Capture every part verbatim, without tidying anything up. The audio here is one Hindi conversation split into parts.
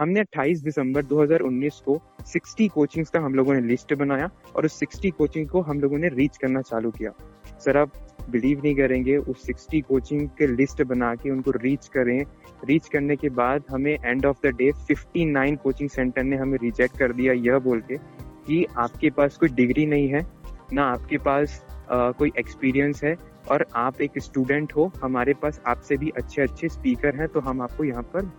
हमने अट्ठाईस दिसंबर दो हज़ार उन्नीस को साठ कोचिंग्स का हम लोगों ने लिस्ट बनाया और उस साठ कोचिंग को हम लोगों ने रीच करना चालू किया। सर आप बिलीव नहीं करेंगे, उस साठ कोचिंग के लिस्ट बना के उनको रीच करें, रीच करने के बाद हमें एंड ऑफ द डे उनसठ कोचिंग सेंटर ने हमें रिजेक्ट कर दिया यह बोल के कि आपके पास कोई डिग्री नहीं है, ना आपके पास आ, कोई एक्सपीरियंस है और आप एक स्टूडेंट हो, हमारे पास आपसे भी अच्छे अच्छे स्पीकर हैं तो हम आपको यहाँ पर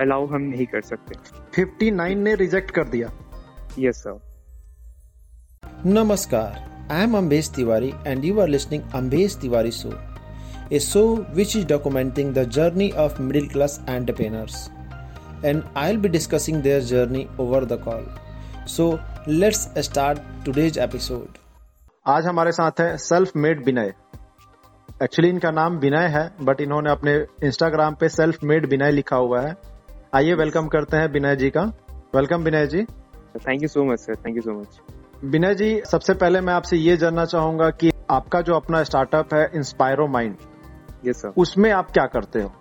अलाउ हम नहीं कर सकते। उनसठ ने रिजेक्ट कर दिया। Yes sir. नमस्कार, I am Ambesh Tiwari and you are listening Ambesh Tiwari Show, a show which is documenting the journey of middle class entrepreneurs and I'll be discussing their journey over the call. So let's start today's episode. आज हमारे साथ है सेल्फ मेड विनय। एक्चुअली इनका नाम विनय है बट इन्होंने अपने इंस्टाग्राम पे सेल्फ मेड विनय लिखा हुआ है। आइए वेलकम करते हैं विनय जी का। Welcome Vinay ji. Thank you so much sir, thank you so much. Vinay ji सबसे पहले मैं आपसे ये जानना चाहूंगा कि आपका जो अपना स्टार्टअप है इंस्पायरोमाइंड, यस सर, उसमें आप क्या करते हो?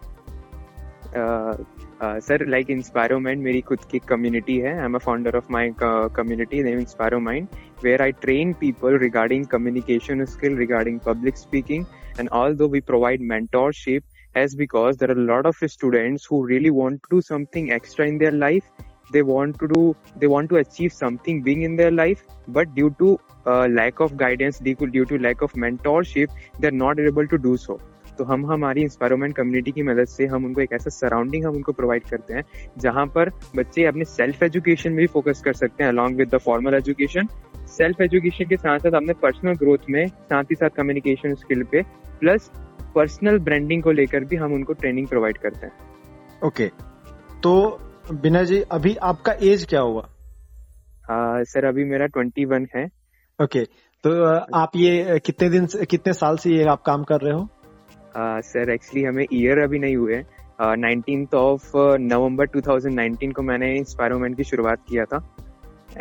सर लाइक इंस्पायरोमाइंड मेरी खुद की कम्युनिटी है। I am a founder of my community name Inspiromind where I train people regarding communication skill, regarding public speaking, and although we provide mentorship as because there are a lot of students who really want to do something extra in their life, they want to do, they want to achieve something big in their life, but due to uh, lack of guidance, due to lack of mentorship, they're not able to do so. तो हम हमारी इंस्पायरमेंट कम्युनिटी की मदद से हम उनको एक ऐसा सराउंडिंग हम उनको प्रोवाइड करते हैं जहाँ पर बच्चे अपने सेल्फ एजुकेशन में भी फोकस कर सकते हैं along with the formal education. Self education के साथ साथ हमने पर्सनल ग्रोथ में, साथ ही साथ कम्युनिकेशन स्किल पे, प्लस पर्सनल ब्रांडिंग को लेकर भी हम उनको ट्रेनिंग प्रोवाइड करते हैं। ओके, तो विनय जी अभी आपका एज क्या हुआ? आ, सर अभी मेरा इक्कीस है। ओके, तो आप ये कितने दिन कितने साल से ये आप काम कर रहे हो? सर एक्चुअली हमें ईयर अभी नहीं हुए। नाइनटीन्थ ऑफ नवंबर दो हज़ार उन्नीस को मैंने इंस्पायरोमेंट की शुरुआत किया था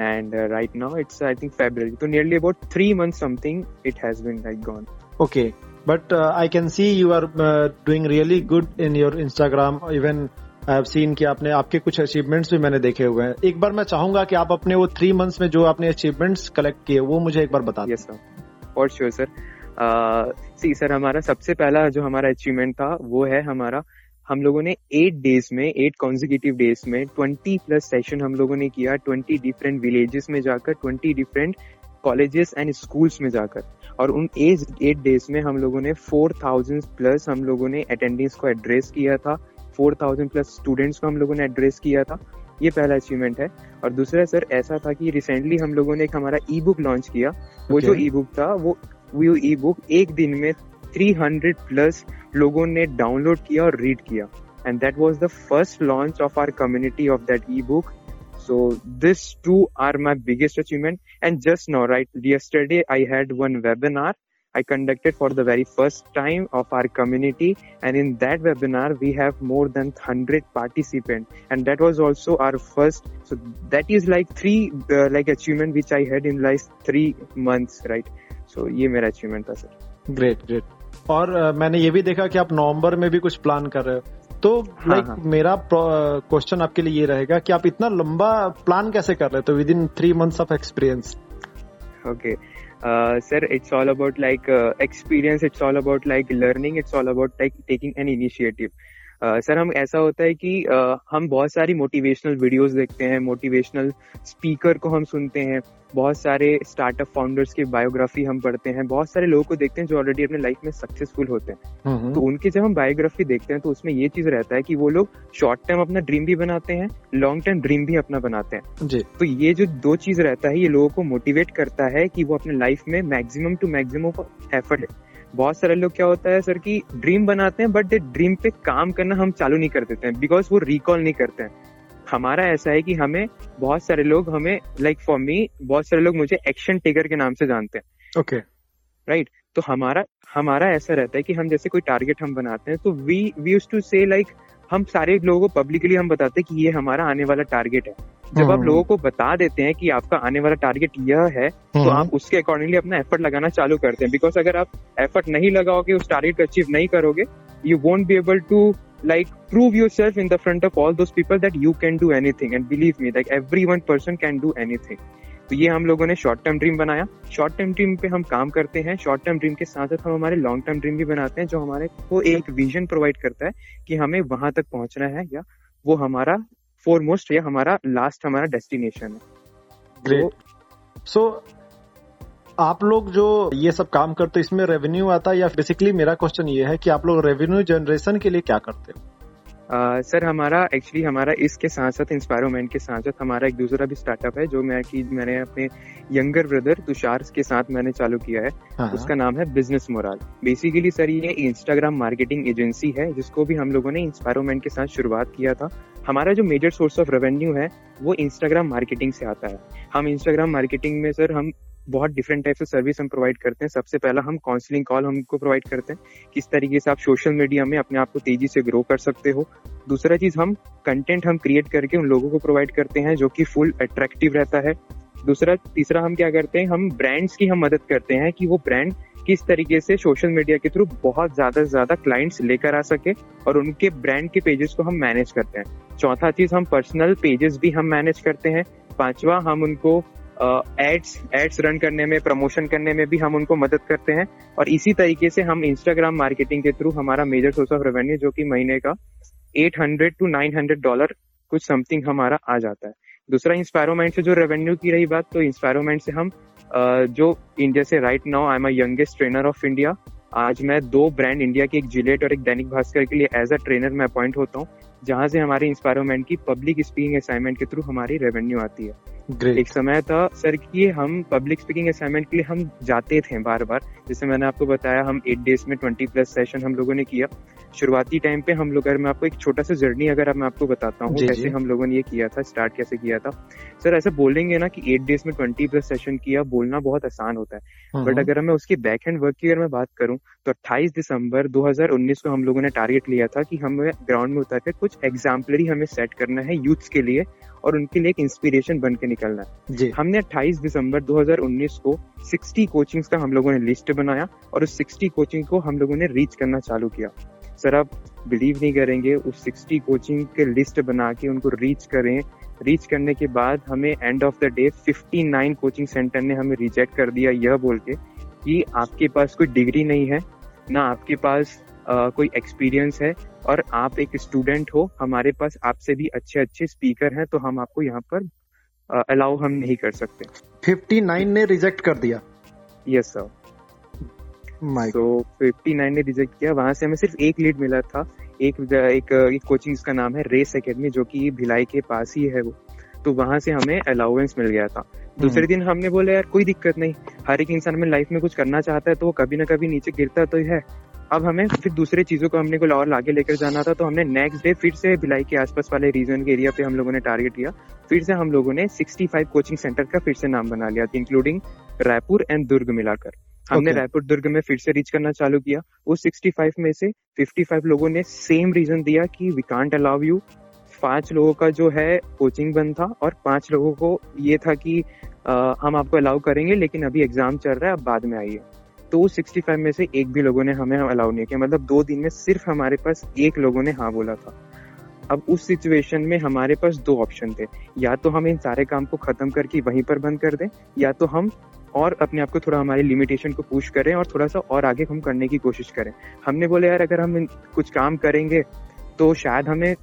and uh, right now it's I think February, so nearly about three months something it has been like gone. Okay, but uh, I can see you are uh, doing really good in your Instagram, even I have seen कि आपने आपके कुछ achievements भी मैंने देखे हुए हैं। एक बार मैं चाहूंगा कि आप अपने वो three months में जो आपने achievements collect किए वो मुझे एक बार बता दें। Yes sir, for sure sir. See sir, हमारा सबसे पहला जो हमारा achievement था वो है हमारा, हम लोगों ने एट डेज में, एट कॉन्जिक्यूटिव डेज में ट्वेंटी प्लस सेशन हम लोगों ने किया, ट्वेंटी डिफरेंट विलेजेस में जाकर, twenty different colleges and schools में जाकर, और उन एट डेज में हम लोगों ने फोर थाउजेंड प्लस हम लोगों ने अटेंडेंस को एड्रेस किया था, फोर थाउजेंड प्लस स्टूडेंट्स को हम लोगों ने एड्रेस किया था। ये पहला अचीवमेंट है। और दूसरा सर ऐसा था कि रिसेंटली हम लोगों ने एक हमारा ई बुक लॉन्च किया। okay. वो जो ई बुक था वो वो ई बुक एक दिन में तीन सौ प्लस लोगों ने डाउनलोड किया और रीड किया, and that was the first launch of our community of that e book. So this two are my biggest achievement. And just now right yesterday I had one webinar I conducted for the very first time of our community, and in that webinar we have more than one hundred participants, and that was also our first. So that is like three uh, like achievement which I had in last three months, right? So ये मेरा achievement था सर। Great, great. और uh, मैंने ये भी देखा कि आप नवंबर में भी कुछ प्लान कर रहे हो, तो लाइक like, मेरा क्वेश्चन आपके लिए ये रहेगा कि आप इतना लंबा प्लान कैसे कर रहे हो तो within three months of experience? Okay. Uh, sir, it's all about like uh, experience, it's all about like learning, it's all about like taking an initiative. Uh, sir, हम ऐसा होता है कि uh, हम बहुत सारी motivational videos देखते हैं, motivational speaker को हम सुनते हैं, बहुत सारे startup founders के biography हम पढ़ते हैं, बहुत सारे लोगों को देखते हैं जो already अपने life में successful होते हैं। तो उनके जब हम biography देखते हैं तो उसमें ये चीज रहता है कि वो लोग short term अपना dream भी बनाते हैं, long term dream भी अपना बनाते हैं। जी। तो ये जो दो चीज रहता है ये लोगों को मोटिवेट करता है कि वो अपने लाइफ में maximum to maximum effort। बहुत सारे लोग क्या होता है सर कि ड्रीम बनाते हैं बट ड्रीम पे काम करना हम चालू नहीं कर देते हैं बिकॉज वो रिकॉल नहीं करते हैं। हमारा ऐसा है कि हमें बहुत सारे लोग हमें लाइक फॉर मी बहुत सारे लोग मुझे एक्शन टेकर के नाम से जानते हैं। Okay, right. तो हमारा हमारा ऐसा रहता है कि हम जैसे कोई टारगेट हम बनाते हैं तो we we used to say like हम सारे लोगों को पब्लिकली हम बताते हैं कि ये हमारा आने वाला टारगेट है। जब आप लोगों को बता देते हैं कि आपका आने वाला टारगेट यह है तो आप उसके अकॉर्डिंगली अपना एफर्ट लगाना चालू करते हैं, बिकॉज अगर आप एफर्ट नहीं लगाओगे, उस टारगेट को अचीव नहीं करोगे, you won't be able to like prove yourself in the front of all those people that you can do anything, and believe me, like every one person can do anything. तो ये हम लोगों ने शॉर्ट टर्म ड्रीम बनाया, शॉर्ट टर्म ड्रीम पे हम काम करते हैं, शॉर्ट टर्म ड्रीम के साथ साथ हम हमारे लॉन्ग टर्म ड्रीम भी बनाते हैं जो हमारे को एक विजन प्रोवाइड करता है कि हमें वहां तक पहुंचना है, या वो हमारा फोरमोस्ट या हमारा लास्ट हमारा डेस्टिनेशन है. ग्रेट. सो आप लोग जो ये सब काम करते हो इसमें रेवेन्यू आता है, या बेसिकली मेरा क्वेश्चन ये है कि आप लोग रेवेन्यू जनरेशन के लिए क्या करते हो? सर uh, हमारा एक्चुअली हमारा इसके साथ साथ इंस्पायरोमेंट के साथ साथ हमारा एक दूसरा भी स्टार्टअप है जो मैं कि मैंने अपने यंगर ब्रदर तुषार के साथ मैंने चालू किया है. हाँ. उसका नाम है बिजनेस मोराल. बेसिकली सर ये इंस्टाग्राम मार्केटिंग एजेंसी है जिसको भी हम लोगों ने इंस्पायरोमेंट के साथ शुरुआत किया था. हमारा जो मेजर सोर्स ऑफ रेवेन्यू है वो इंस्टाग्राम मार्केटिंग से आता है. हम इंस्टाग्राम मार्केटिंग में सर हम बहुत डिफरेंट टाइप्स ऑफ सर्विस हम प्रोवाइड करते हैं. सबसे पहला हम काउंसलिंग कॉल हमको प्रोवाइड करते हैं, किस तरीके से आप सोशल मीडिया में अपने आप को तेजी से ग्रो कर सकते हो. दूसरा चीज़ हम कंटेंट हम क्रिएट करके उन लोगों को प्रोवाइड करते हैं जो कि फुल अट्रैक्टिव रहता है. दूसरा तीसरा हम क्या करते हैं, हम ब्रांड्स की हम मदद करते हैं कि वो ब्रांड किस तरीके से सोशल मीडिया के थ्रू बहुत ज़्यादा से ज़्यादा क्लाइंट्स लेकर आ सके और उनके ब्रांड के पेजेस को हम मैनेज करते हैं. चौथा चीज़ हम पर्सनल पेजेस भी हम मैनेज करते हैं. पाँचवा हम उनको एड्स एड्स रन करने में, प्रमोशन करने में भी हम उनको मदद करते हैं. और इसी तरीके से हम इंस्टाग्राम मार्केटिंग के थ्रू हमारा मेजर सोर्स ऑफ रेवेन्यू जो कि महीने का eight hundred to nine hundred dollar कुछ समथिंग हमारा आ जाता है. दूसरा इंस्पायरोमेंट से जो रेवेन्यू की रही बात, तो इंस्पायरोमेंट से हम uh, जो इंडिया से right now I am a youngest trainer of India. आज मैं दो ब्रांड इंडिया के, एक जिलेट और एक दैनिक भास्कर के लिए एज अ ट्रेनर मैं अपॉइंट होता हूँ, जहाँ से हमारे इंस्पायरोमेंट की पब्लिक स्पीकिंग असाइनमेंट के थ्रू हमारी रेवेन्यू आती है. Great. एक समय था सर कि हम पब्लिक स्पीकिंग असाइनमेंट के लिए हम जाते थे बार बार. जैसे मैंने आपको बताया हम एट डेज में ट्वेंटी प्लस सेशन हम लोगों ने किया. शुरुआती टाइम पे हम लोग, अगर मैं आपको एक छोटा सा जर्नी अगर मैं आपको बताता हूँ कैसे हम लोगों ने ये किया था, स्टार्ट कैसे किया था. सर ऐसे बोलेंगे ना कि एट डेज में ट्वेंटी प्लस सेशन किया, बोलना बहुत आसान होता है, बट अगर मैं उसकी बैक एंड वर्क की अगर मैं बात करूँ तो अट्ठाईस दिसंबर दो हजार उन्नीस को हम लोगों ने टारगेट लिया था कि हमें ग्राउंड में उतर कर कुछ एग्जाम्पलरी हमें सेट करना है यूथ्स के लिए और उनके लिए एक इंस्पिरेशन बन के निकलना है. हमने अट्ठाईस दिसंबर दो हजार उन्नीस को साठ कोचिंग्स का हम लोगों ने लिस्ट बनाया और उस साठ कोचिंग को हम लोगों ने रीच करना चालू किया. सर आप बिलीव नहीं करेंगे, उस साठ कोचिंग के लिस्ट बना के उनको रीच करें. रीच करने के बाद हमें एंड ऑफ द डे उनसठ कोचिंग सेंटर ने हमें रिजेक्ट कर दिया, यह बोल के कि आपके पास कोई डिग्री नहीं है, ना आपके पास Uh, कोई एक्सपीरियंस है, और आप एक स्टूडेंट हो, हमारे पास आपसे भी अच्छे अच्छे स्पीकर हैं, तो हम आपको यहाँ पर अलाउ uh, हम नहीं कर सकते. उनसठ ने रिजेक्ट कर दिया. Yes sir. तो उनसठ ने रिजेक्ट किया. वहां से हमें सिर्फ एक लीड मिला था, एक एक, एक कोचिंग का नाम है रेस एकेडमी जो कि भिलाई के पास ही है वो, तो वहां से हमें अलाउंस मिल गया था. दूसरे दिन हमने बोला यार कोई दिक्कत नहीं, हर एक इंसान में लाइफ में कुछ करना चाहता है तो वो कभी ना कभी नीचे गिरता तो है. अब हमें फिर दूसरे चीज़ों को हमने को और आगे लेकर जाना था, तो हमने नेक्स्ट डे फिर से भिलाई के आसपास वाले रीजन के एरिया पे हम लोगों ने टारगेट किया. फिर से हम लोगों ने पैंसठ कोचिंग सेंटर का फिर से नाम बना लिया, इंक्लूडिंग रायपुर एंड दुर्ग मिलाकर. हमने okay. रायपुर दुर्ग में फिर से रीच करना चालू किया. उस पैंसठ में से पचपन लोगों ने सेम रीजन दिया कि वी कांट अलाउ यू. पांच लोगों का जो है कोचिंग बंद था और पांच लोगों को ये था कि आ, हम आपको अलाउ करेंगे लेकिन अभी एग्जाम चल रहा है, आप बाद में आइए. तो पैंसठ में से एक भी लोगों ने हमें अलाउ नहीं किया, मतलब दो दिन में सिर्फ हमारे पास एक लोगों ने हाँ बोला था. अब उस सिचुएशन में हमारे पास दो ऑप्शन थे, या तो हम इन सारे काम को खत्म करके वहीं पर बंद कर दें, या तो हम और अपने आप को थोड़ा हमारी लिमिटेशन को पुश करें और थोड़ा सा और आगे हम करने की कोशिश करें. हमने बोले यार अगर हम कुछ काम करेंगे तो शायद हमें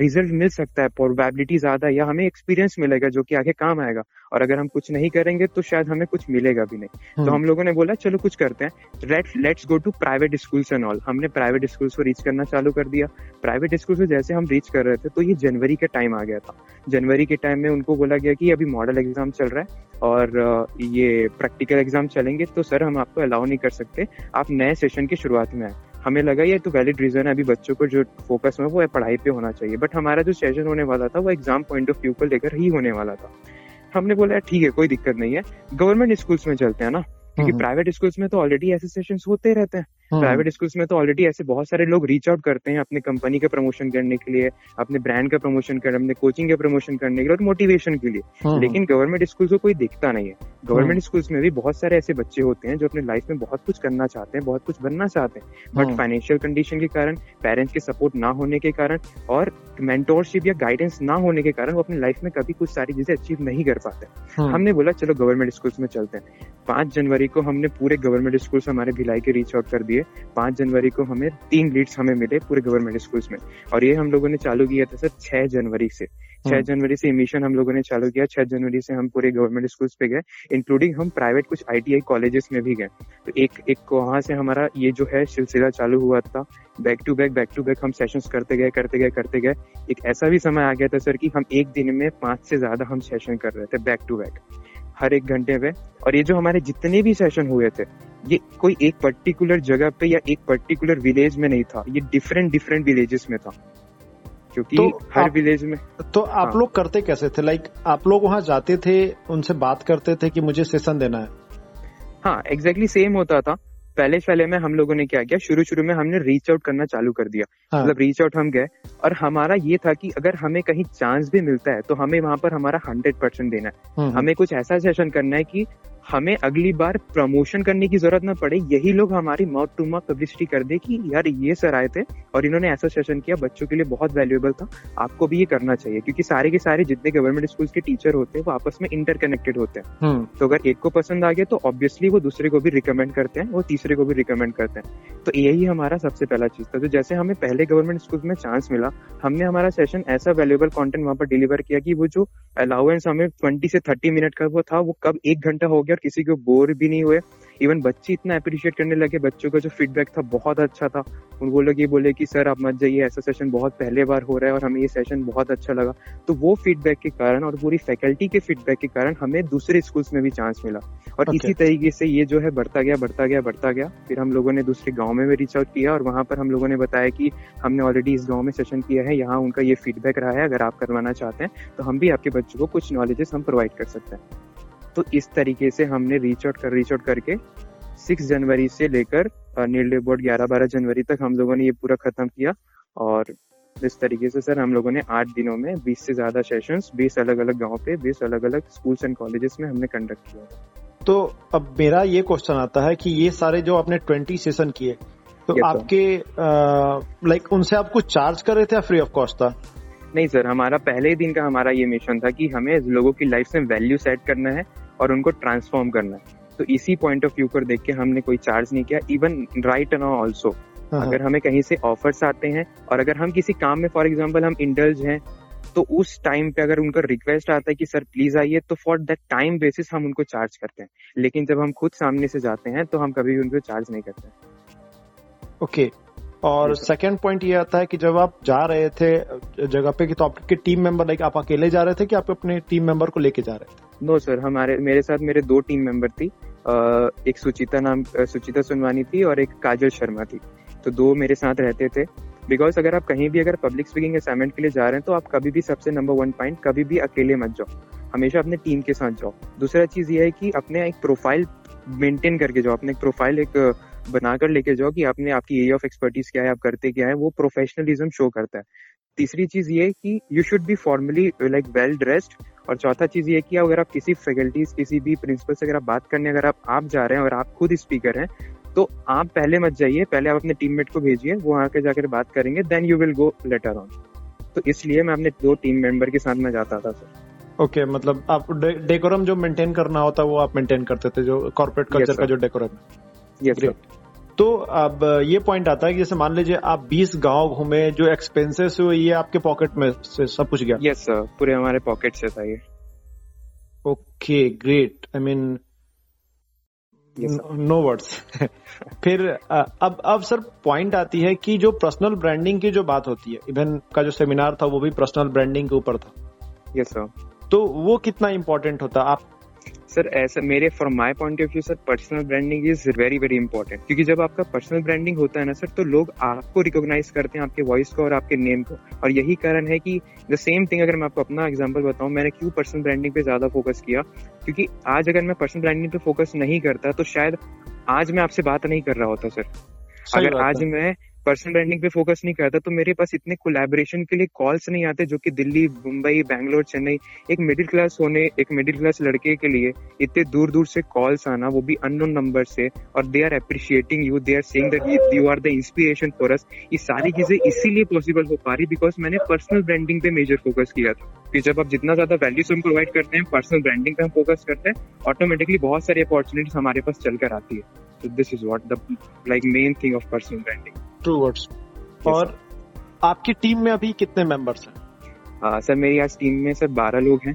रिजल्ट मिल सकता है, प्रोबेबिलिटी ज्यादा, या हमें एक्सपीरियंस मिलेगा जो कि आगे काम आएगा, और अगर हम कुछ नहीं करेंगे तो शायद हमें कुछ मिलेगा भी नहीं. तो हम लोगों ने बोला चलो कुछ करते हैं, let's let's go to private schools and all. हमने प्राइवेट स्कूल्स को रीच करना चालू कर दिया. प्राइवेट स्कूल्स को जैसे हम रीच कर रहे थे तो ये जनवरी का टाइम आ गया था. जनवरी के टाइम में उनको बोला गया कि अभी मॉडल एग्जाम चल रहा है और ये प्रैक्टिकल एग्जाम चलेंगे, तो सर हम आपको अलाउ नहीं कर सकते, आप नए सेशन की शुरुआत में आए. हमें लगा ये तो वैलिड रीजन है, अभी बच्चों को जो फोकस में वो पढ़ाई पे होना चाहिए, बट हमारा जो सेशन होने वाला था वो एग्जाम पॉइंट ऑफ व्यू को लेकर ही होने वाला था. हमने बोला यार ठीक है कोई दिक्कत नहीं है, गवर्नमेंट स्कूल्स में चलते हैं ना, क्योंकि प्राइवेट स्कूल्स में तो ऑलरेडी ऐसे सेशंस होते रहते हैं. प्राइवेट स्कूल्स में तो ऑलरेडी ऐसे बहुत सारे लोग रीच आउट करते हैं अपने कंपनी का प्रमोशन करने के लिए, अपने ब्रांड का प्रमोशन करने, अपने कोचिंग का प्रमोशन करने के लिए और मोटिवेशन के लिए, लेकिन गवर्नमेंट स्कूल्स को कोई देखता नहीं है। गवर्नमेंट स्कूल्स में भी बहुत सारे ऐसे बच्चे होते हैं जो अपने लाइफ में बहुत कुछ करना चाहते हैं, बहुत कुछ बनना चाहते हैं, बट फाइनेंशियल कंडीशन के कारण, पेरेंट्स के सपोर्ट ना होने के कारण और मेंटोरशिप या गाइडेंस ना होने के कारण वो अपनी लाइफ में कभी कुछ सारी चीजें अचीव नहीं कर पाते। हमने बोला चलो गवर्नमेंट स्कूल्स में चलते हैं। पांच जनवरी को हमने पूरे गवर्नमेंट स्कूल्स हमारे भिलाई के रीच आउट कर दिए। पांच जनवरी को हमें तीन लीड्स हमें मिले पूरे गवर्नमेंट स्कूल्स में और ये हम लोगों ने चालू किया था सर छह जनवरी से। छह जनवरी से मिशन हम लोगों ने चालू किया। छह जनवरी से हम पूरे गवर्नमेंट स्कूल्स पे गए, इंक्लूडिंग हम प्राइवेट कुछ आईटीआई कॉलेजेस में भी गए। तो एक एक वहां से हमारा ये जो है सिलसिला चालू हुआ था। Back to back back to back हम सेशंस करते गए करते गए करते गए। एक ऐसा भी समय आ गया था सर कि हम एक दिन में पांच से ज्यादा हम सेशन कर रहे थे बैक टू बैक हर एक घंटे में। और ये जो हमारे जितने भी सेशन हुए थे ये कोई एक पर्टिकुलर जगह पे या एक पर्टिकुलर विलेज में नहीं था, ये डिफरेंट डिफरेंट विलेजेस में था क्योंकि तो हर विलेज में। तो आप हाँ। लोग करते कैसे थे? लाइक आप लोग वहां जाते थे, उनसे बात करते थे कि मुझे सेशन देना है? हाँ एग्जैक्टली सेम होता था। पहले पहले में हम लोगों ने क्या किया, शुरू शुरू में हमने रीच आउट करना चालू कर दिया, मतलब हाँ। रीच आउट हम गए और हमारा ये था कि अगर हमें कहीं चांस भी मिलता है तो हमें वहां पर हमारा हंड्रेड परसेंट देना है। हमें कुछ ऐसा सेशन करना है कि हमें अगली बार प्रमोशन करने की जरूरत ना पड़े, यही लोग हमारी माउथ टू माउथ पब्लिसिटी कर दे कि यार ये सर आए थे और इन्होंने ऐसा सेशन किया, बच्चों के लिए बहुत वैल्यूएबल था, आपको भी ये करना चाहिए। क्योंकि सारे के सारे जितने गवर्नमेंट स्कूल्स के टीचर होते हैं वो आपस में इंटरकनेक्टेड होते हैं, तो अगर एक को पसंद आ गया तो ऑब्वियसली वो दूसरे को भी रिकमेंड करते हैं, वो तीसरे को भी रिकमेंड करते हैं। तो यही हमारा सबसे पहला चीज था। तो जैसे हमें पहले गवर्नमेंट स्कूल में चांस मिला, हमने हमारा सेशन ऐसा वैल्यूएबल कंटेंट वहां पर डिलीवर किया कि वो जो अलाउंस हमें ट्वेंटी से थर्टी मिनट का वो था वो कब एक घंटा हो गया, किसी को बोर भी नहीं हुए। इवन बच्चे इतना अप्रिशिएट करने लगे, बच्चों का जो फीडबैक था बहुत अच्छा था। वो लोग ये बोले कि सर आप मत जाइए, ऐसा सेशन बहुत पहले बार हो रहा है और हमें ये सेशन बहुत अच्छा लगा। तो वो फीडबैक के कारण और पूरी फैकल्टी के फीडबैक के कारण हमें दूसरे स्कूल्स में भी चांस मिला और okay. इसी तरीके से ये जो है बढ़ता गया बढ़ता गया बढ़ता गया। फिर हम लोगों ने दूसरे गाँव में भी रीच आउट किया और वहां पर हम लोगों ने बताया कि हमने ऑलरेडी इस गाँव में सेशन किया है, यहाँ उनका ये फीडबैक रहा है, अगर आप करवाना चाहते हैं तो हम भी आपके बच्चों को कुछ नॉलेजेस हम प्रोवाइड कर सकते हैं। तो इस तरीके से हमने रीच आउट कर रीच आउट करके छह जनवरी से लेकर नीले बोर्ड ग्यारह बारह जनवरी तक हम लोगों ने ये पूरा खत्म किया। और इस तरीके से सर हम लोगों ने आठ दिनों में बीस से ज्यादा सेशंस बीस अलग अलग गांव पे बीस अलग अलग स्कूल्स एंड कॉलेजेस में हमने कंडक्ट किया। तो अब मेरा ये क्वेश्चन आता है कि ये सारे जो आपने बीस सेशन किए तो आपके लाइक उनसे आप कुछ चार्ज कर रहे थे या फ्री ऑफ कॉस्ट था? नहीं सर, हमारा पहले दिन का हमारा ये मिशन था कि हमें लोगों की लाइफ में वैल्यू सेट करना है और उनको ट्रांसफॉर्म करना है। तो इसी पॉइंट ऑफ व्यू पर देख के हमने कोई चार्ज नहीं किया। इवन राइट नाउ आल्सो अगर हमें कहीं से ऑफर्स आते हैं और अगर हम किसी काम में फॉर एग्जांपल हम इंडल्ज हैं तो उस टाइम पे अगर उनका रिक्वेस्ट आता है कि सर प्लीज आइए तो फॉर दैट टाइम बेसिस हम उनको चार्ज करते हैं, लेकिन जब हम खुद सामने से जाते हैं तो हम कभी भी उनको चार्ज नहीं करते। Okay okay. और सेकंड पॉइंट ये आता है कि जब आप जा रहे थे जगह पे तो आपके टीम मेंबर लाइक आप अकेले जा रहे थे कि आप अपने टीम मेंबर को लेके जा रहे थे? नो सर, हमारे मेरे साथ मेरे दो टीम मेंबर थी, एक सुचिता नाम सुचिता सुनवानी थी और एक काजल शर्मा थी। तो दो मेरे साथ रहते थे बिकॉज अगर आप कहीं भी अगर पब्लिक स्पीकिंग असाइनमेंट के लिए जा रहे हैं तो आप कभी भी सबसे नंबर वन पॉइंट कभी भी अकेले मत जाओ, हमेशा अपने टीम के साथ जाओ। दूसरा चीज ये है कि अपने एक प्रोफाइल मेंटेन करके जाओ, अपने एक प्रोफाइल एक बनाकर लेके जाओ कि आपने आपकी एरिया ऑफ एक्सपर्टीज क्या है, आप करते क्या है, वो प्रोफेशनलिज्म शो करता है। तीसरी चीज ये कि you should be formally like well dressed. और चौथा चीज ये कि अगर आप किसी फैकल्टीज किसी भी प्रिंसिपल से अगर आप बात करने अगर आप, आप जा रहे हैं और आप खुद स्पीकर हैं तो आप पहले मत जाइए, पहले आप अपने टीममेट को भेजिए, वो वहां के जाकर बात करेंगे, then you will go later on. तो इसलिए मैं अपने दो टीम मेंबर के साथ में जाता था सर। ओके okay, मतलब आप डे, डेकोरम जो मेंटेन करना होता वो आप मेंटेन करते थे, जो कॉर्पोरेट कल्चर का जो डेकोरम है। Yes, तो अब ये पॉइंट आता है कि जैसे मान लीजिए आप बीस गांव घूमे, जो एक्सपेंसेस हुए ये आपके पॉकेट में से सब कुछ गया? यस सर, पूरे हमारे पॉकेट से था ये। Okay great, I mean no words. फिर अब अब सर पॉइंट आती है कि जो पर्सनल ब्रांडिंग की जो बात होती है, इवन का जो सेमिनार था वो भी पर्सनल ब्रांडिंग के ऊपर था। यस सर, तो वो कितना इम्पोर्टेंट होता आप सर? ऐसा मेरे from my point of view sir personal branding is very very important, क्योंकि जब आपका पर्सनल ब्रांडिंग होता है ना सर तो लोग आपको रिकॉग्नाइज करते हैं, आपके वॉइस को और आपके नेम को। और यही कारण है कि द सेम थिंग अगर मैं आपको अपना एग्जांपल बताऊं मैंने क्यों पर्सनल ब्रांडिंग पे ज्यादा फोकस किया, क्योंकि आज अगर मैं पर्सनल ब्रांडिंग पे फोकस नहीं करता तो शायद आज मैं आपसे बात नहीं कर रहा होता सर। अगर आज मैं पर्सनल ब्रांडिंग पे फोकस नहीं करता तो मेरे पास इतने कोलैबोरेशन के लिए कॉल्स नहीं आते जो कि दिल्ली, मुंबई, बैंगलोर, चेन्नई, एक मिडिल क्लास होने एक मिडिल क्लास लड़के के लिए इतने दूर दूर से कॉल्स आना, वो भी अननोन नंबर से, और they are appreciating you, they are saying that you are the inspiration for us. ये सारी चीजें इसीलिए पॉसिबल हो पा रही बिकॉज मैंने पर्सनल ब्रांडिंग पे मेजर फोकस किया था कि जब आप जितना ज्यादा वैल्यू हम प्रोवाइड करते हैं, पर्सनल ब्रांडिंग पे हम फोकस करते हैं, ऑटोमेटिकली बहुत सारी अपॉर्चुनिटीज हमारे पास चलकर आती है। So this is what the like main thing of personal branding. True words. और आपकी टीम में अभी कितने मेंबर्स हैं? सर मेरी आज टीम में सर बारह लोग हैं।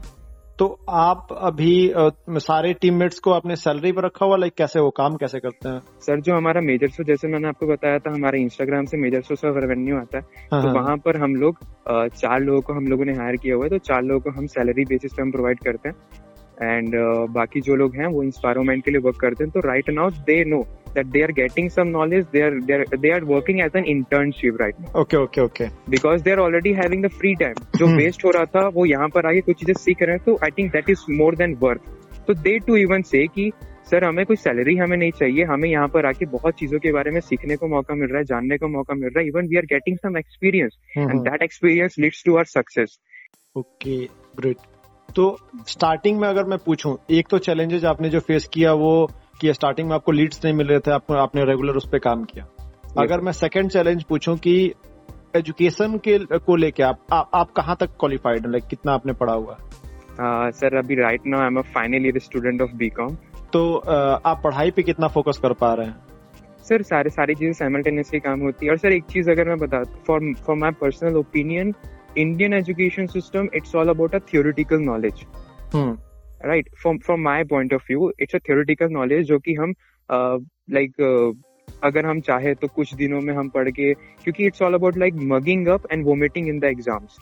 तो आप अभी सारे टीममेट्स को आपने सैलरी पर रखा हुआ, लाइक कैसे वो काम कैसे करते हैं? सर जो हमारा मेजर सोर्स, जैसे मैंने आपको बताया था, हमारे इंस्टाग्राम से मेजर सोर्स ऑफ रेवेन्यू आता है, तो वहाँ पर हम लोग चार लोगों को हम लोगों ने हायर किया हुआ है, तो चार लोगों को हम सैलरी बेसिस पे हम प्रोवाइड करते हैं। एंड uh, बाकी जो लोग हैं वो इंस्पायरमेंट के लिए वर्क करते हैं। तो right now they know that they are getting some knowledge, they are they are they are working as an internship right now. Okay okay okay because they are already having the free time जो वेस्ट हो रहा था, वो यहाँ पर आगे कुछ चीजें सीख रहे हैं। तो I think that is more than worth. तो दे टू इवन से कि सर हमें कोई सैलरी हमें नहीं चाहिए, हमें यहाँ पर आके बहुत चीजों के बारे में सीखने को मौका मिल रहा है, जानने को मौका मिल रहा है, even we are getting some experience and that experience leads to our success. Okay great. तो स्टार्टिंग में अगर मैं पूछूं, एक तो चैलेंजेस आपने जो फेस किया वो कि स्टार्टिंग में आपको लीड्स नहीं मिल रहे थे, आपको आपने रेगुलर उस पे काम किया। अगर मैं सेकंड चैलेंज पूछूं कि एजुकेशन के को लेके आप आ, आप कहाँ तक क्वालिफाइड हैं, लाइक कितना आपने पढ़ा हुआ है? सर अभी right now I am a final year student of BCom. तो uh, आप पढ़ाई पे कितना फोकस कर पा रहे हैं? सर सारे सारी चीजें साइमल्टेनियसली काम होती है। और सर एक चीज अगर मैं बता, for for my personal opinion, Indian education system, it's all about a theoretical knowledge. Hmm. Right? From from my point of view, it's a theoretical knowledge जो कि हम uh, like uh, अगर हम चाहे तो कुछ दिनों में हम पढ़ के, क्योंकि it's all about like mugging up and vomiting in the exams.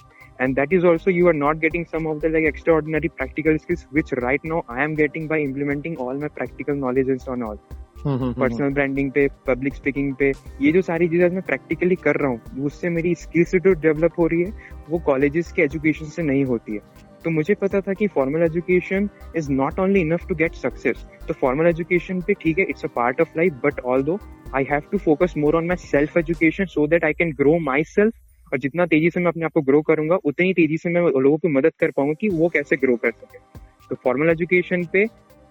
And that is also you are not getting some of the like extraordinary practical skills which right now I am getting by implementing all my practical knowledge and so on all. Personal branding पे, पब्लिक स्पीकिंग पे, ये जो सारी चीजें मैं प्रैक्टिकली कर रहा हूँ, उससे मेरी स्किल्स जो डेवलप हो रही है वो कॉलेजेस के एजुकेशन से नहीं होती है। तो मुझे पता था कि formal education is not only enough to get success. तो फॉर्मल एजुकेशन पे ठीक है, it's a part of life, but although I have to focus more on my self education so that I can grow myself. और जितना तेजी से मैं अपने आप को ग्रो करूंगा, उतनी ही तेजी से मैं लोगों की मदद कर पाऊंगा कि वो कैसे ग्रो कर सके। तो फॉर्मल एजुकेशन पे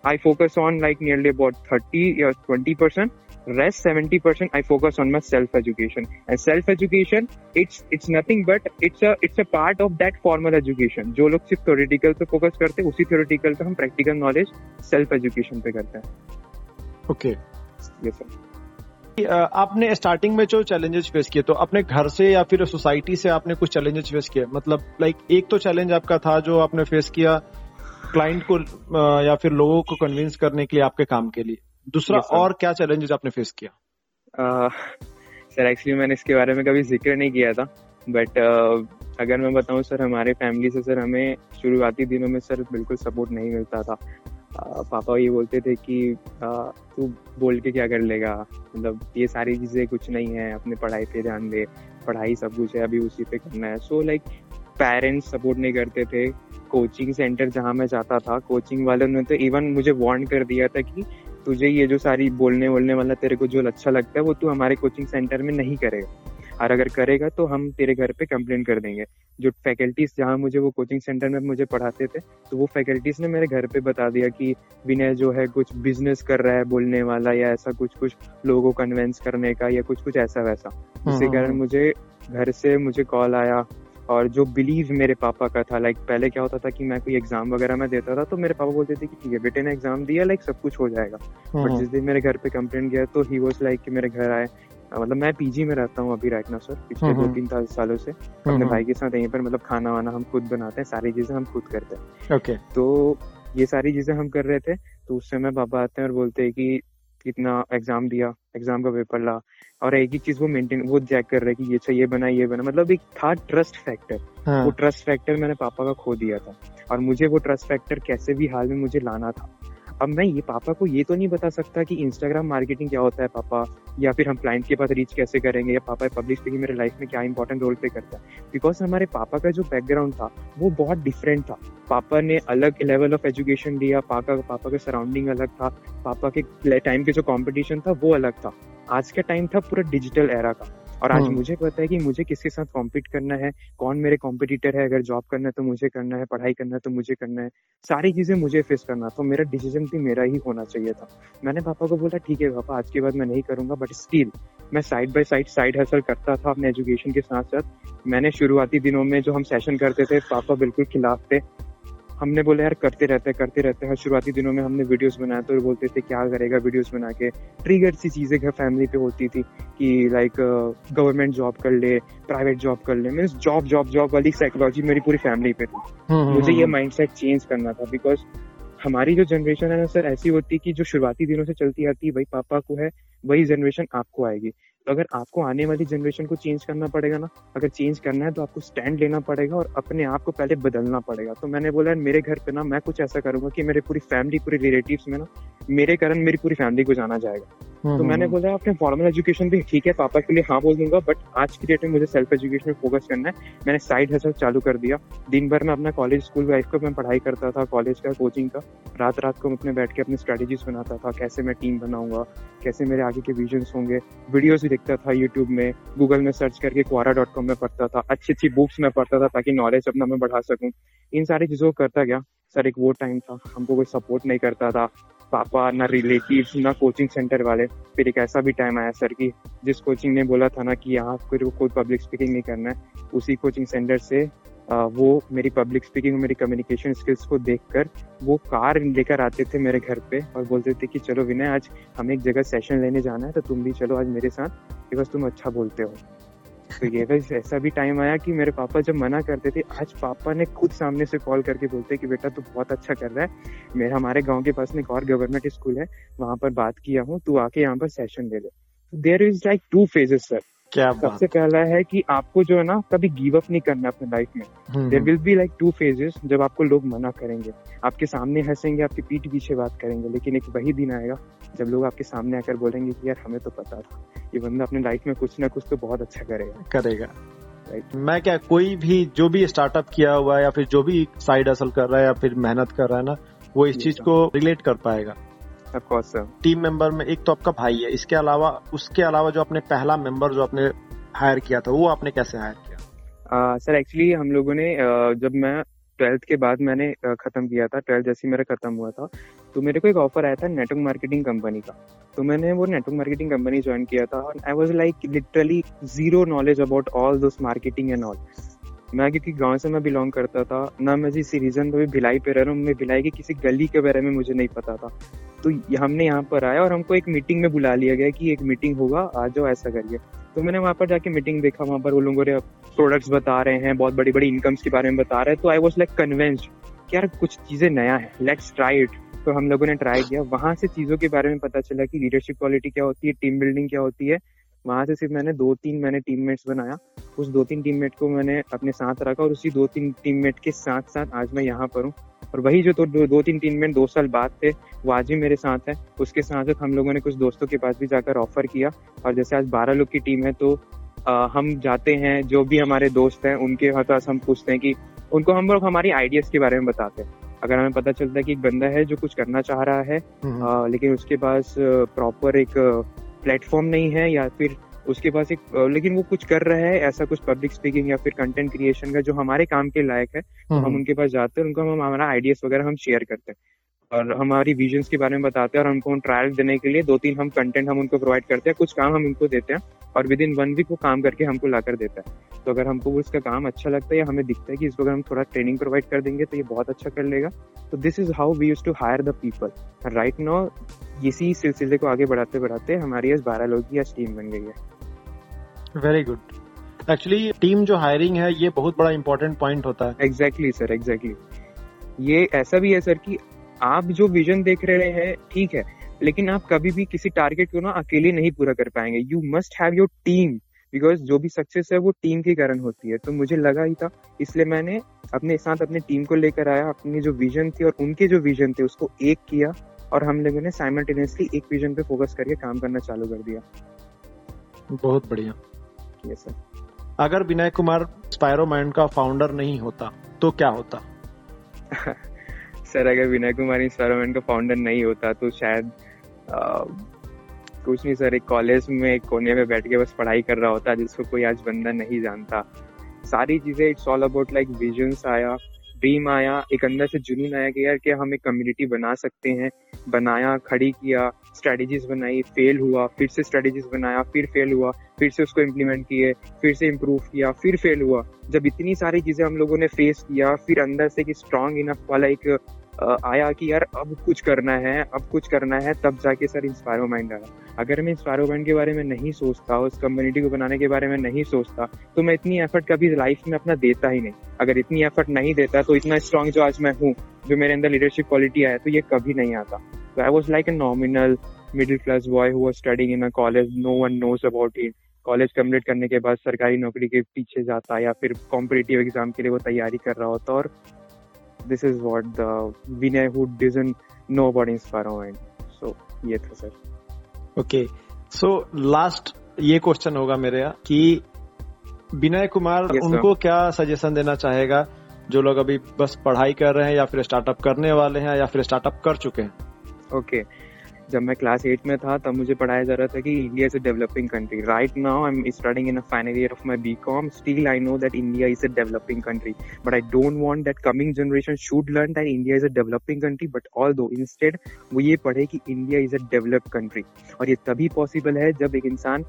I focus on like nearly about thirty or twenty percent. Rest seventy percent I focus on my self-education. And self-education, it's it's nothing but it's a it's a part of that formal education. जो लोग सिर्फ theoretical पे focus करते हैं, उसी theoretical का हम practical knowledge self-education पे करते हैं। Okay. Yes sir. आपने स्टार्टिंग में जो चैलेंजेस फेस किए, तो अपने घर से या फिर सोसाइटी से आपने कुछ चैलेंजेस फेस किए? मतलब लाइक एक तो चैलेंज आपका था जो आपने फेस किया क्लाइंट को या फिर लोगों को कन्विंस करने के लिए आपके काम के लिए, दूसरा yes, और क्या चैलेंजेस आपने फेस किया? सर uh, एक्चुअली मैंने इसके बारे में कभी जिक्र नहीं किया था, बट uh, अगर मैं बताऊं सर, हमारे फैमिली से सर हमें शुरुआती दिनों में सर बिल्कुल सपोर्ट नहीं मिलता था। uh, पापा ये बोलते थे कि uh, तू बोल के क्या कर लेगा, मतलब ये सारी चीजें कुछ नहीं है, अपने पढ़ाई पे ध्यान दे, पढ़ाई सब कुछ है, अभी उसी पे करना है। सो लाइक पेरेंट्स सपोर्ट नहीं करते थे। कोचिंग सेंटर जहाँ मैं जाता था, कोचिंग वालों ने तो इवन मुझे वार्न कर दिया था कि तुझे ये जो सारी बोलने बोलने वाला तेरे को जो अच्छा लगता है वो तू हमारे कोचिंग सेंटर में नहीं करेगा, और अगर करेगा तो हम तेरे घर पे कंप्लेन कर देंगे। जो फैकल्टीज जहाँ मुझे वो कोचिंग सेंटर में मुझे पढ़ाते थे, तो वो फैकल्टीज ने मेरे घर पे बता दिया कि विनय जो है कुछ बिजनेस कर रहा है बोलने वाला, या ऐसा कुछ कुछ लोगों को कन्विंस करने का, या कुछ कुछ ऐसा वैसा। इसी कारण मुझे घर से मुझे कॉल आया, और जो बिलीव मेरे पापा का था, लाइक पहले क्या होता था कि मैं कोई एग्जाम वगैरह में देता था तो मेरे पापा बोलते थे कि ठीक है बेटे ने एग्जाम दिया, लाइक सब कुछ हो जाएगा। बट जिस दिन मेरे घर पे कंप्लेंट गया तो ही वाज लाइक कि मेरे घर आए, मतलब मैं पीजी में रहता हूँ अभी राइट नाउ सर, पिछले दो तीन सालों से अपने भाई के साथ यहीं पर, मतलब खाना वाना हम खुद बनाते हैं, सारी चीजें हम खुद करते हैं। ओके, तो ये सारी चीजें हम कर रहे थे, तो उस समय पापा आते हैं और बोलते हैं कि कितना एग्जाम दिया, एग्जाम का पेपर ला, और एक ही चीज वो मेंटेन वो चेक कर रहे कि ये चाहिए बना ये बना, मतलब एक था ट्रस्ट फैक्टर। हाँ। वो ट्रस्ट फैक्टर मैंने पापा का खो दिया था, और मुझे वो ट्रस्ट फैक्टर कैसे भी हाल में मुझे लाना था। अब मैं ये पापा को ये तो नहीं बता सकता कि इंस्टाग्राम मार्केटिंग क्या होता है पापा, या फिर हम क्लाइंट के पास रीच कैसे करेंगे, या पापा पब्लिक स्पीकिंग मेरे लाइफ में क्या इंपॉर्टेंट रोल प्ले करता है, बिकॉज हमारे पापा का जो बैकग्राउंड था वो बहुत डिफरेंट था। पापा ने अलग लेवल ऑफ एजुकेशन लिया, पापा पापा का सराउंडिंग अलग था, पापा के टाइम के जो कॉम्पिटिशन था वो अलग था। आज का टाइम था पूरा डिजिटल एरा का, और आज मुझे पता है कि मुझे किसके साथ कॉम्पीट करना है, कौन मेरे कॉम्पिटिटर है, अगर जॉब करना है तो मुझे करना है, पढ़ाई करना है तो मुझे करना है, सारी चीजें मुझे फेस करना, तो मेरा डिसीजन भी मेरा ही होना चाहिए था। मैंने पापा को बोला ठीक है पापा आज के बाद मैं नहीं करूंगा, बट स्टिल मैं side by side side hustle करता था अपने एजुकेशन के साथ साथ। मैंने शुरुआती दिनों में जो हम सेशन करते थे, पापा बिल्कुल खिलाफ थे, हमने बोला यार करते रहते करते रहते हैं। शुरुआती दिनों में हमने वीडियोस बनाए तो बोलते थे क्या करेगा वीडियोस बना के, ट्रिगर सी चीज़ें घर फैमिली पे होती थी कि लाइक गवर्नमेंट जॉब कर ले, प्राइवेट जॉब कर ले, मीन्स जॉब जॉब जॉब वाली साइकोलॉजी मेरी पूरी फैमिली पे थी। मुझे ये माइंडसेट चेंज करना था, बिकॉज हमारी जो जनरेशन है ना सर ऐसी होती है कि जो शुरुआती दिनों से चलती आती है वही पापा को है, वही जनरेशन आपको आएगी। तो अगर आपको आने वाली जनरेशन को चेंज करना पड़ेगा ना, अगर चेंज करना है तो आपको स्टैंड लेना पड़ेगा और अपने आप को पहले बदलना पड़ेगा। तो मैंने बोला मेरे घर पे ना मैं कुछ ऐसा करूंगा कि मेरे पूरी फैमिली, पूरे रिलेटिव्स में ना मेरे कारण मेरी पूरी फैमिली को जाना जाएगा। तो मैंने बोला अपने फॉर्मल एजुकेशन भी ठीक है पापा के लिए हाँ बोल दूंगा, बट आज की डेट में मुझे सेल्फ एजुकेशन में फोकस करना है। मैंने साइड हसल चालू कर दिया, दिन भर में अपना कॉलेज स्कूल लाइफ का मैं पढ़ाई करता था, कॉलेज का, कोचिंग का, रात रात को मैं बैठ के अपनी स्ट्रेटेजीज बनाता था, कैसे मैं टीम बनाऊंगा, कैसे मेरे आगे के विजन्स होंगे। वीडियोस भी देखता था यूट्यूब में, गूगल में सर्च करके क्वारा डॉट कॉम में पढ़ता था, अच्छी अच्छी बुक्स में पढ़ता था ताकि नॉलेज अपना मैं बढ़ा सकूं। इन सारी चीज़ों को करता गया सर। एक वो टाइम था हमको कोई सपोर्ट नहीं करता था पापा, ना रिलेटिव्स, ना कोचिंग सेंटर वाले। फिर एक ऐसा भी टाइम आया सर कि जिस कोचिंग ने बोला था ना कि यहाँ आपको कोई पब्लिक स्पीकिंग नहीं करना है, उसी कोचिंग सेंटर से वो मेरी पब्लिक स्पीकिंग, मेरी कम्युनिकेशन स्किल्स को देखकर वो कार लेकर आते थे मेरे घर पे और बोलते थे कि चलो विनय आज हमें एक जगह सेशन लेने जाना है तो तुम भी चलो आज मेरे साथ, बिकॉज तुम अच्छा बोलते हो। तो ये बस ऐसा भी टाइम आया कि मेरे पापा जब मना करते थे, आज पापा ने खुद सामने से कॉल करके बोलते कि बेटा तू बहुत अच्छा कर रहा है, मेरा हमारे गाँव के पास में एक और गवर्नमेंट स्कूल है वहाँ पर बात किया हूँ, तू आके यहाँ पर सेशन ले ले। There is like two phases sir. क्या सबसे पहला है कि आपको जो है ना कभी गिव अप नहीं करना अपने लाइफ में। There will be like two phases जब आपको लोग मना करेंगे, आपके सामने हंसेंगे, आपकी पीठ पीछे बात करेंगे, लेकिन एक वही दिन आएगा जब लोग आपके सामने आकर बोलेंगे कि यार हमें तो पता था ये बंदा अपने लाइफ में कुछ ना कुछ तो बहुत अच्छा करेगा करेगा right? मैं क्या कोई भी जो भी स्टार्टअप किया हुआ है या फिर जो भी साइड हासिल कर रहा है या फिर मेहनत कर रहा है ना, वो इस चीज को रिलेट कर पाएगा। Of course, sir. Team member में एक तो आपका भाई है, इसके अलावा उसके अलावा जो आपने पहला मेंबर जो आपने हायर किया था वो आपने कैसे हायर किया? सर uh, एक्चुअली हम लोगों ने uh, जब मैं ट्वेल्थ के बाद मैंने uh, खत्म किया था, ट्वेल्थ जैसे मेरा खत्म हुआ था तो मेरे को एक ऑफर आया था नेटवर्क मार्केटिंग कंपनी का। तो मैंने वो नेटवर्क मार्केटिंग कंपनी ज्वाइन किया था और I was like literally zero knowledge about all those marketing and all. मैं क्योंकि गांव से मैं बिलोंग करता था ना, मैं इसी रीजन पर भी भिलाई पे रह रहा हूँ, मैं भिलाई की किसी गली के बारे में मुझे नहीं पता था। तो हमने यहाँ पर आया और हमको एक मीटिंग में बुला लिया गया कि एक मीटिंग होगा आ जाओ ऐसा करिए। तो मैंने वहाँ पर जाके मीटिंग देखा, वहाँ पर वो लोगों ने प्रोडक्ट्स बता रहे हैं, बहुत बड़ी बड़ी इनकम्स के बारे में बता रहे हैं। तो आई वॉज लाइक कन्विंस्ड यार कुछ चीज़ें नया है, लेट्स ट्राई इट। तो हम लोगों ने ट्राई किया, वहाँ से चीज़ों के बारे में पता चला कि लीडरशिप क्वालिटी क्या होती है, टीम बिल्डिंग क्या होती है। वहाँ से सिर्फ मैंने दो तीन मैंने टीममेट्स बनाया, उस दो तीन टीममेट को मैंने अपने साथ रखा और उसी दो तीन टीममेट के साथ साथ आज मैं यहाँ पर हूँ। और वही जो तो दो, दो तीन टीममेट दो साल बाद थे वो आज भी मेरे साथ है। उसके साथ साथ हम लोगों ने कुछ दोस्तों के पास भी जाकर ऑफर किया और जैसे आज बारह लोग की टीम है तो आ, हम जाते हैं जो भी हमारे दोस्त हैं उनके पास, हम पूछते हैं कि उनको हम लोग हमारी आइडियाज़ के बारे में बताते हैं। अगर हमें पता चलता है कि एक बंदा है जो कुछ करना चाह रहा है आ, लेकिन उसके पास प्रॉपर एक प्लेटफॉर्म नहीं है या फिर उसके पास एक लेकिन वो कुछ कर रहा है ऐसा कुछ पब्लिक स्पीकिंग या फिर कंटेंट क्रिएशन का जो हमारे काम के लायक है, तो हम उनके पास जाते हैं, उनको हम हमारा आइडियाज वगैरह हम शेयर करते हैं और हमारी विजन्स के बारे में बताते हैं और उनको ट्रायल देने के लिए दो तीन हम कंटेंट हम उनको प्रोवाइड करते हैं, कुछ काम हम उनको देते हैं और विद इन वन वीक वो काम करके हमको लाकर देता है। तो अगर हमको उसका काम अच्छा लगता है या हमें दिखता है कि इसको अगर हम थोड़ा ट्रेनिंग प्रोवाइड कर देंगे तो ये बहुत अच्छा कर लेगा। तो this is how we use to hire the people right now. इसी सिलसिले को आगे बढ़ाते बढ़ाते हमारी आज बारह लोग की आज टीम बन गई है। Very good. एक्चुअली टीम जो हायरिंग है ये बहुत बड़ा इंपॉर्टेंट पॉइंट होता है। Exactly sir, exactly. ये ऐसा भी है सर कि आप जो विजन देख रहे हैं ठीक है, लेकिन आप कभी भी किसी टारगेट को ना अकेले नहीं पूरा कर पाएंगे। You must have your team, because जो भी सक्सेस है वो टीम के कारण होती है। तो मुझे लगा ही था, इसलिए मैंने अपने साथ अपनी टीम को लेकर आया, अपनी जो विजन थी और उनके जो विजन थे उसको एक किया और हम लोगों ने साइमल्टेनियसली एक विजन पे फोकस करके काम करना चालू कर दिया। बहुत बढ़िया। Yes sir. अगर विनय कुमार इंस्पायरोमाइंड का फाउंडर नहीं होता तो क्या होता? सर अगर विनय कुमार इंस्पायरोमाइंड का फाउंडर नहीं होता तो शायद कुछ नहीं सर, एक कॉलेज में एक कोने में बैठ के बस पढ़ाई कर रहा होता जिसको कोई आज बंदा नहीं जानता. सारी चीजें it's all about like visions आया, ड्रीम आया, एक अंदर से जुनून आया कि यार कि हम एक कम्युनिटी बना सकते हैं. बनाया, खड़ी किया, स्ट्रेटेजीज बनाई, फेल हुआ, फिर से स्ट्रेटेजीज बनाया, फिर फेल हुआ, फिर से उसको इम्प्लीमेंट किए, फिर से इम्प्रूव किया, फिर फेल हुआ. जब इतनी सारी चीजें हम लोगों ने फेस किया, फिर अंदर से कि स्ट्रांग इनफ वाला एक आया कि यार अब कुछ करना है, अब कुछ करना है, तब जाके सर इंस्पायरोमाइंड आया. अगर मैं इंस्पायरोमाइंड के बारे में नहीं सोचता, उस कम्युनिटी को बनाने के बारे में नहीं सोचता, तो मैं इतनी एफर्ट कभी लाइफ में अपना देता ही नहीं. अगर इतनी एफर्ट नहीं देता तो इतना स्ट्रांग जो आज मैं हूँ, जो मेरे अंदर लीडरशिप क्वालिटी आया, तो ये कभी नहीं आता. So I was like a nominal middle class boy who was studying in a college. No one knows about it. College complete करने के बाद सरकारी नौकरी के पीछे जाता या फिर competitive exam के लिए वो तैयारी कर रहा होता. और this is what the Vinay who doesn't know about Inspiromind. So ये था सर. Okay. So last ये question होगा मेरे यहाँ कि विनय कुमार yes, उनको sir. क्या सजेशन देना चाहेगा जो लोग अभी बस पढ़ाई कर रहे हैं या फिर स्टार्टअप करने वाले हैं या फिर स्टार्टअप कर चुके हैं. Okay okay. जब मैं क्लास एट में था तब मुझे पढ़ाया जा रहा था कि India is a developing country. Right now I am starting in a final year of my BCom. Still I know that India is a developing country, but I don't want that coming generation should learn that India is a developing country, but although instead वो ये पढ़े कि India is a developed country. और ये तभी पॉसिबल है जब एक इंसान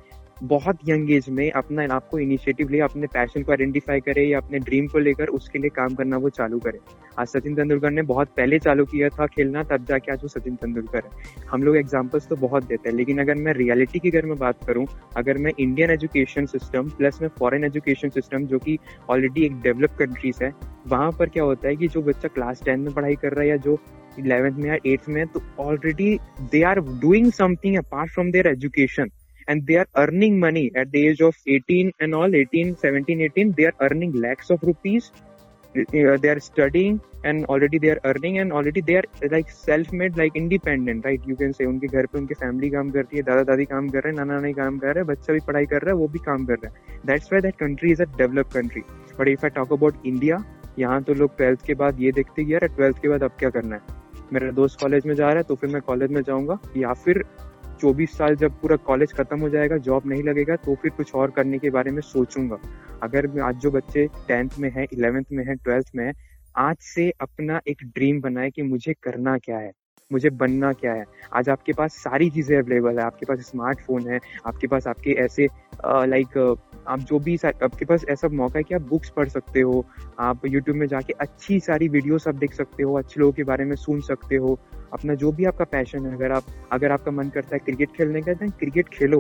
बहुत यंग एज में अपना आपको इनिशिएटिव ले, अपने पैशन को आइडेंटिफाई करे या अपने ड्रीम को लेकर उसके लिए काम करना वो चालू करे. आज सचिन तेंदुलकर ने बहुत पहले चालू किया था खेलना, तब जाके आज वो सचिन तेंदुलकर है. हम लोग एग्जांपल्स तो बहुत देते हैं, लेकिन अगर मैं रियलिटी की अगर मैं बात करूं, अगर मैं इंडियन एजुकेशन सिस्टम प्लस मैं फॉरेन एजुकेशन सिस्टम जो कि ऑलरेडी एक डेवलप्ड कंट्रीज है, वहाँ पर क्या होता है कि जो बच्चा क्लास टेन में पढ़ाई कर रहा है या जो इलेवेंथ में या एट्थ में, तो already they are doing something apart from their education. And they are earning money at the age of eighteen and all, eighteen, seventeen, eighteen, they are earning lakhs of rupees. They are studying and already they are earning and already they are like self-made, like independent, right? You can say, उनके घर पे उनके फैमिली काम करती है, दादा दादी काम कर रहे हैं, नाना नानी काम कर रहे हैं, बच्चा भी पढ़ाई कर रहा है, वो भी काम कर रहा है. That's why that country is a developed country. But if I talk about India, यहाँ तो लोग ट्वेल्थ के बाद ये देखते हैं यार ट्वेल्थ के बाद अब क्या करना है. मेरा दोस्त कॉलेज में जा रहा है तो फिर मैं कॉलेज में जाऊँगा, या फिर चौबीस साल जब पूरा कॉलेज खत्म हो जाएगा, जॉब नहीं लगेगा, तो फिर कुछ और करने के बारे में सोचूंगा. अगर आज जो बच्चे टेंथ में है, इलेवेंथ में है, ट्वेल्थ में है, आज से अपना एक ड्रीम बनाए कि मुझे करना क्या है, मुझे बनना क्या है. आज आपके पास सारी चीजें अवेलेबल है, आपके पास स्मार्टफोन है, आपके पास आपके ऐसे लाइक आप जो भी आपके पास ऐसा मौका है कि आप बुक्स पढ़ सकते हो, आप यूट्यूब में जाके अच्छी सारी वीडियोस आप देख सकते हो, अच्छे लोगों के बारे में सुन सकते हो. अपना जो भी आपका पैशन है, अगर आप अगर आपका मन करता है क्रिकेट खेलने का, तो क्रिकेट खेलो,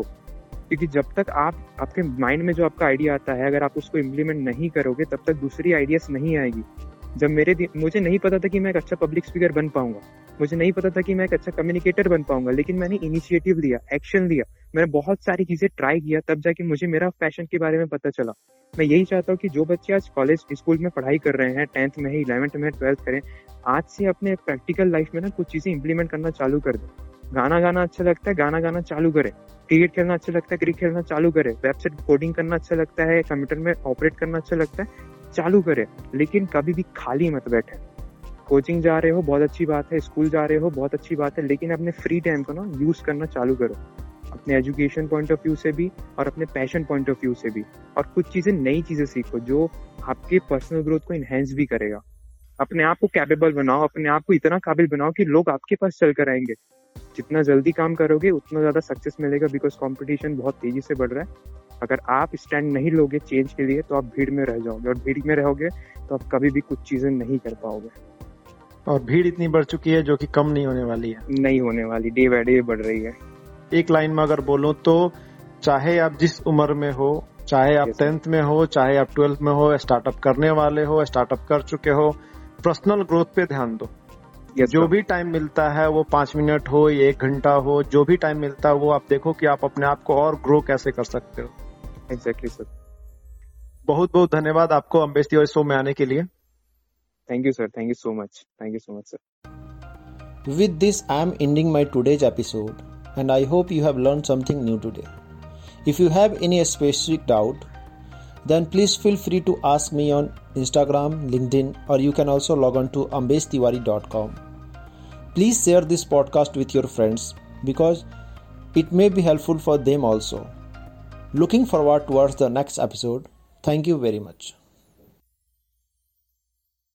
क्योंकि जब तक आप आपके माइंड में जो आपका आइडिया आता है अगर आप उसको इम्प्लीमेंट नहीं करोगे तब तक दूसरी आइडियाज नहीं आएगी. जब मेरे मुझे नहीं पता था कि मैं एक अच्छा पब्लिक स्पीकर बन पाऊंगा, मुझे नहीं पता था कि मैं एक अच्छा कम्युनिकेटर बन पाऊंगा, लेकिन मैंने इनिशिएटिव लिया, एक्शन लिया, मैंने बहुत सारी चीजें ट्राई किया, तब जाके मुझे मेरा पैशन के बारे में पता चला. मैं यही चाहता हूँ कि जो बच्चे आज कॉलेज स्कूल में पढ़ाई कर रहे हैं, टेंथ में है, इलेवेंथ में, ट्वेल्थ करें, आज से अपने प्रैक्टिकल लाइफ में ना कुछ चीजें इंप्लीमेंट करना चालू कर दें. गाना गाना अच्छा लगता है, गाना गाना चालू करें. क्रिकेट खेलना अच्छा लगता है, क्रिकेट खेलना चालू करें. वेबसाइट कोडिंग करना अच्छा लगता है, कंप्यूटर में ऑपरेट करना अच्छा लगता है, चालू करें. लेकिन कभी भी खाली मत बैठे. कोचिंग जा रहे हो बहुत अच्छी बात है, स्कूल जा रहे हो बहुत अच्छी बात है, लेकिन अपने फ्री टाइम को ना यूज करना चालू करो, अपने एजुकेशन पॉइंट ऑफ व्यू से भी और अपने पैशन पॉइंट ऑफ व्यू से भी. और कुछ चीजें, नई चीजें सीखो जो आपके पर्सनल ग्रोथ को इनहेंस भी करेगा. अपने आप को कैपेबल बनाओ, अपने आप को इतना काबिल बनाओ कि लोग आपके पास चल कर आएंगे. जितना जल्दी काम करोगे उतना ज्यादा सक्सेस मिलेगा, बिकॉज कॉम्पिटिशन बहुत तेजी से बढ़ रहा है. अगर आप स्टैंड नहीं लोगे चेंज के लिए तो आप भीड़ में रह जाओगे, और भीड़ में रहोगे तो आप कभी भी कुछ चीजें नहीं कर पाओगे. और भीड़ इतनी बढ़ चुकी है जो कि कम नहीं होने वाली है, नहीं होने वाली, डे बाय डे बढ़ रही है. एक लाइन में अगर बोलूं तो चाहे आप जिस उम्र में हो, चाहे आप टेंथ में हो, चाहे आप ट्वेल्थ में हो, स्टार्टअप करने वाले हो, स्टार्टअप कर चुके हो, पर्सनल ग्रोथ पे ध्यान दो. जो भी टाइम मिलता है, वो पांच मिनट हो, एक घंटा हो, जो भी टाइम मिलता है वो आप देखो कि आप अपने आप को और ग्रो कैसे कर सकते हो. Exactly, sir. बहुत बहुत धन्यवाद आपको अम्बेश तिवारी शो में आने के लिए. Thank you sir, thank you so much, thank you so much sir. With this I am ending my today's episode and I hope you have learn something new today. If you have any specific doubt then please feel free to ask me on Instagram, LinkedIn और you can also log on to Ambesh Tiwari dot com. Please share this podcast with your friends because it may be helpful for them also. Looking forward towards the next episode. Thank you very much.